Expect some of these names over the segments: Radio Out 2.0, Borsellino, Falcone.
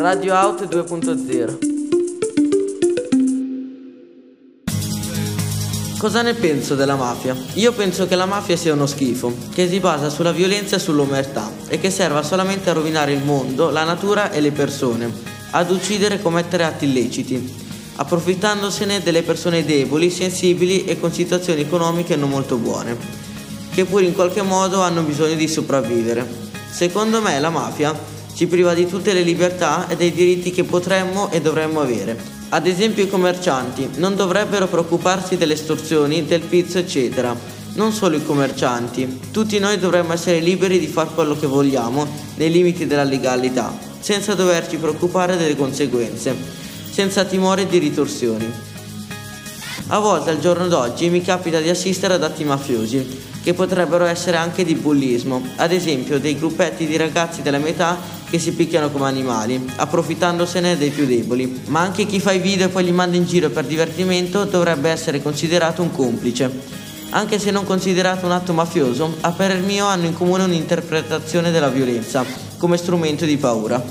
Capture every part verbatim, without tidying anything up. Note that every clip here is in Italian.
Radio Out due punto zero. Cosa ne penso della mafia? Io penso che la mafia sia uno schifo, che si basa sulla violenza e sull'omertà e che serva solamente a rovinare il mondo, la natura e le persone, ad uccidere e commettere atti illeciti, approfittandosene delle persone deboli, sensibili e con situazioni economiche non molto buone, che pur in qualche modo hanno bisogno di sopravvivere. Secondo me la mafia ci priva di tutte le libertà e dei diritti che potremmo e dovremmo avere. Ad esempio i commercianti non dovrebbero preoccuparsi delle estorsioni, del pizzo eccetera. Non solo i commercianti, tutti noi dovremmo essere liberi di fare quello che vogliamo nei limiti della legalità, senza doverci preoccupare delle conseguenze, senza timore di ritorsioni. A volte al giorno d'oggi mi capita di assistere ad atti mafiosi, che potrebbero essere anche di bullismo, ad esempio dei gruppetti di ragazzi della mia età che si picchiano come animali, approfittandosene dei più deboli. Ma anche chi fa i video e poi li manda in giro per divertimento dovrebbe essere considerato un complice. Anche se non considerato un atto mafioso, a parer mio hanno in comune un'interpretazione della violenza come strumento di paura.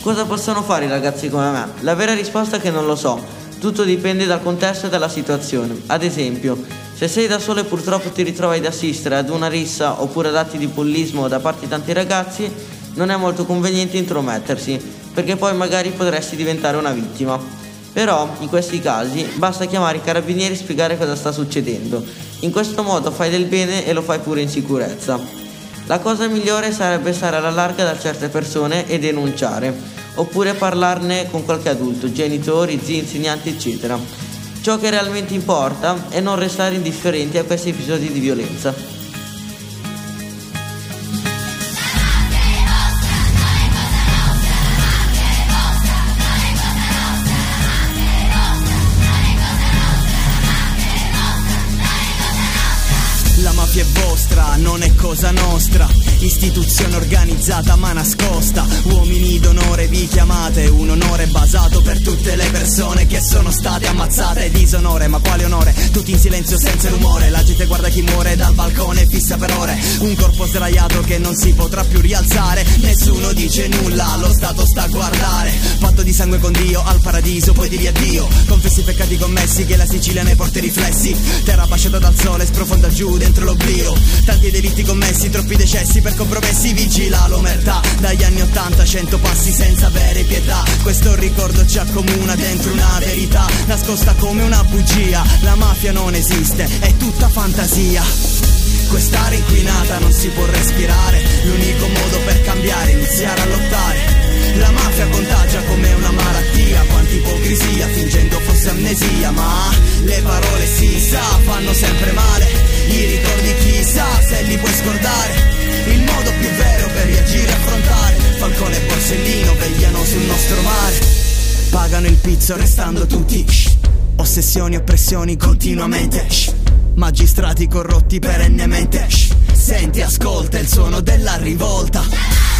Cosa possono fare i ragazzi come me? La vera risposta è che non lo so. Tutto dipende dal contesto e dalla situazione. Ad esempio, se sei da solo e purtroppo ti ritrovi ad assistere ad una rissa oppure ad atti di bullismo da parte di tanti ragazzi, non è molto conveniente intromettersi, perché poi magari potresti diventare una vittima. Però, in questi casi, basta chiamare i carabinieri e spiegare cosa sta succedendo. In questo modo fai del bene e lo fai pure in sicurezza. La cosa migliore sarebbe stare alla larga da certe persone e denunciare, oppure parlarne con qualche adulto, genitori, zii, insegnanti eccetera. Ciò che realmente importa è non restare indifferenti a questi episodi di violenza. La mafia è vostra, non è cosa nostra. Istituzione organizzata ma nascosta. Uomini d'onore vi chiamate. Un onore basato per tutte le persone che sono state ammazzate. Disonore, ma quale onore? Tutti in silenzio senza rumore. La gente guarda chi muore dal balcone fissa per ore. Un corpo sdraiato che non si potrà più rialzare. Nessuno dice nulla, lo Stato sta a guardare. Patto di sangue con Dio, al paradiso poi dirgli addio. Confessi i peccati commessi che la Sicilia ne porta i riflessi. Terra baciata dal sole, sprofonda giù dentro l'oblio. Tanti delitti commessi, troppi decessi per compromessi. Vigila l'omertà, dagli anni ottanta cento passi senza avere pietà. Questo ricordo ci accomuna dentro una verità nascosta come una bugia. La mafia non esiste, è tutta fantasia. Quest'aria inquinata non si può respirare. L'unico modo per cambiare è iniziare a lottare. La mafia contagia come una malattia. Quanta ipocrisia, fingendo fosse amnesia. Ma le parole si sa, fanno sempre male. I ricordi chissà se li puoi scordare. Il modo più vero per reagire e affrontare. Falcone e Borsellino vegliano sul nostro mare. Pagano il pizzo restando tutti. Ossessioni e oppressioni continuamente. Magistrati corrotti perennemente. Senti, ascolta il suono della rivolta.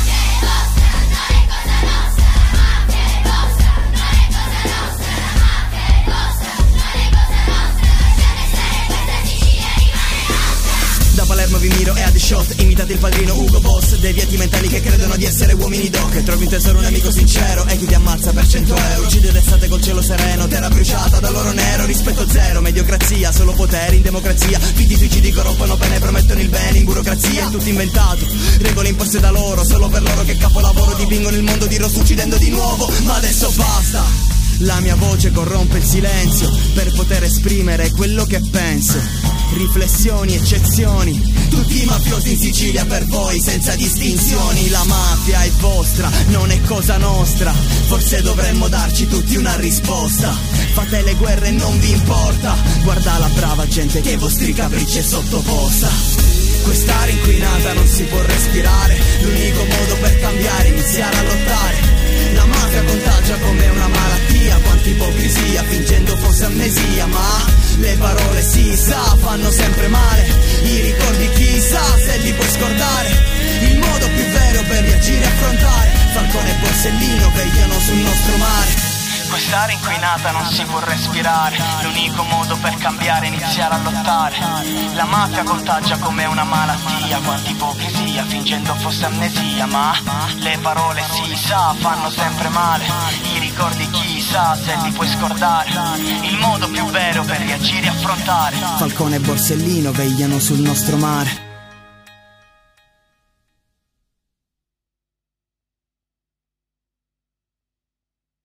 Vi miro e a The Shot, imitate il padrino Ugo Boss. Deviati mentali che credono di essere uomini doc. Trovi in tesoro un amico sincero e chi ti ammazza per cento euro. Uccide d'estate col cielo sereno, terra bruciata dall'oro nero. Rispetto zero, mediocrazia, solo potere in democrazia. Fidi suicidi corrompono pene, promettono il bene in burocrazia. È tutto inventato, regole imposte da loro, solo per loro che capolavoro. Dipingono il mondo di rosso uccidendo di nuovo. Ma adesso basta! La mia voce corrompe il silenzio per poter esprimere quello che penso. Riflessioni, eccezioni, tutti i mafiosi in Sicilia per voi senza distinzioni. La mafia è vostra, non è cosa nostra. Forse dovremmo darci tutti una risposta. Fate le guerre e non vi importa. Guarda la brava gente che ai vostri capricci è sottoposta. Quest'aria inquinata non si può respirare. L'unico modo per cambiare è iniziare a lottare. La mafia contagia come una malattia, quanta ipocrisia, fingendo fosse amnesia. Ma le parole si sa, fanno sempre male. I ricordi chissà se li puoi scordare. Il modo più vero per reagire e affrontare. Falcone e Borsellino vegliano sul nostro mare. l'aria inquinata non si può respirare. L'unico modo per cambiare è iniziare a lottare. La mafia contagia come una malattia, quanta ipocrisia fingendo fosse amnesia. Ma le parole si sa fanno sempre male, i ricordi chissà se li puoi scordare. Il modo più vero per reagire e affrontare. Falcone e Borsellino vegliano sul nostro mare.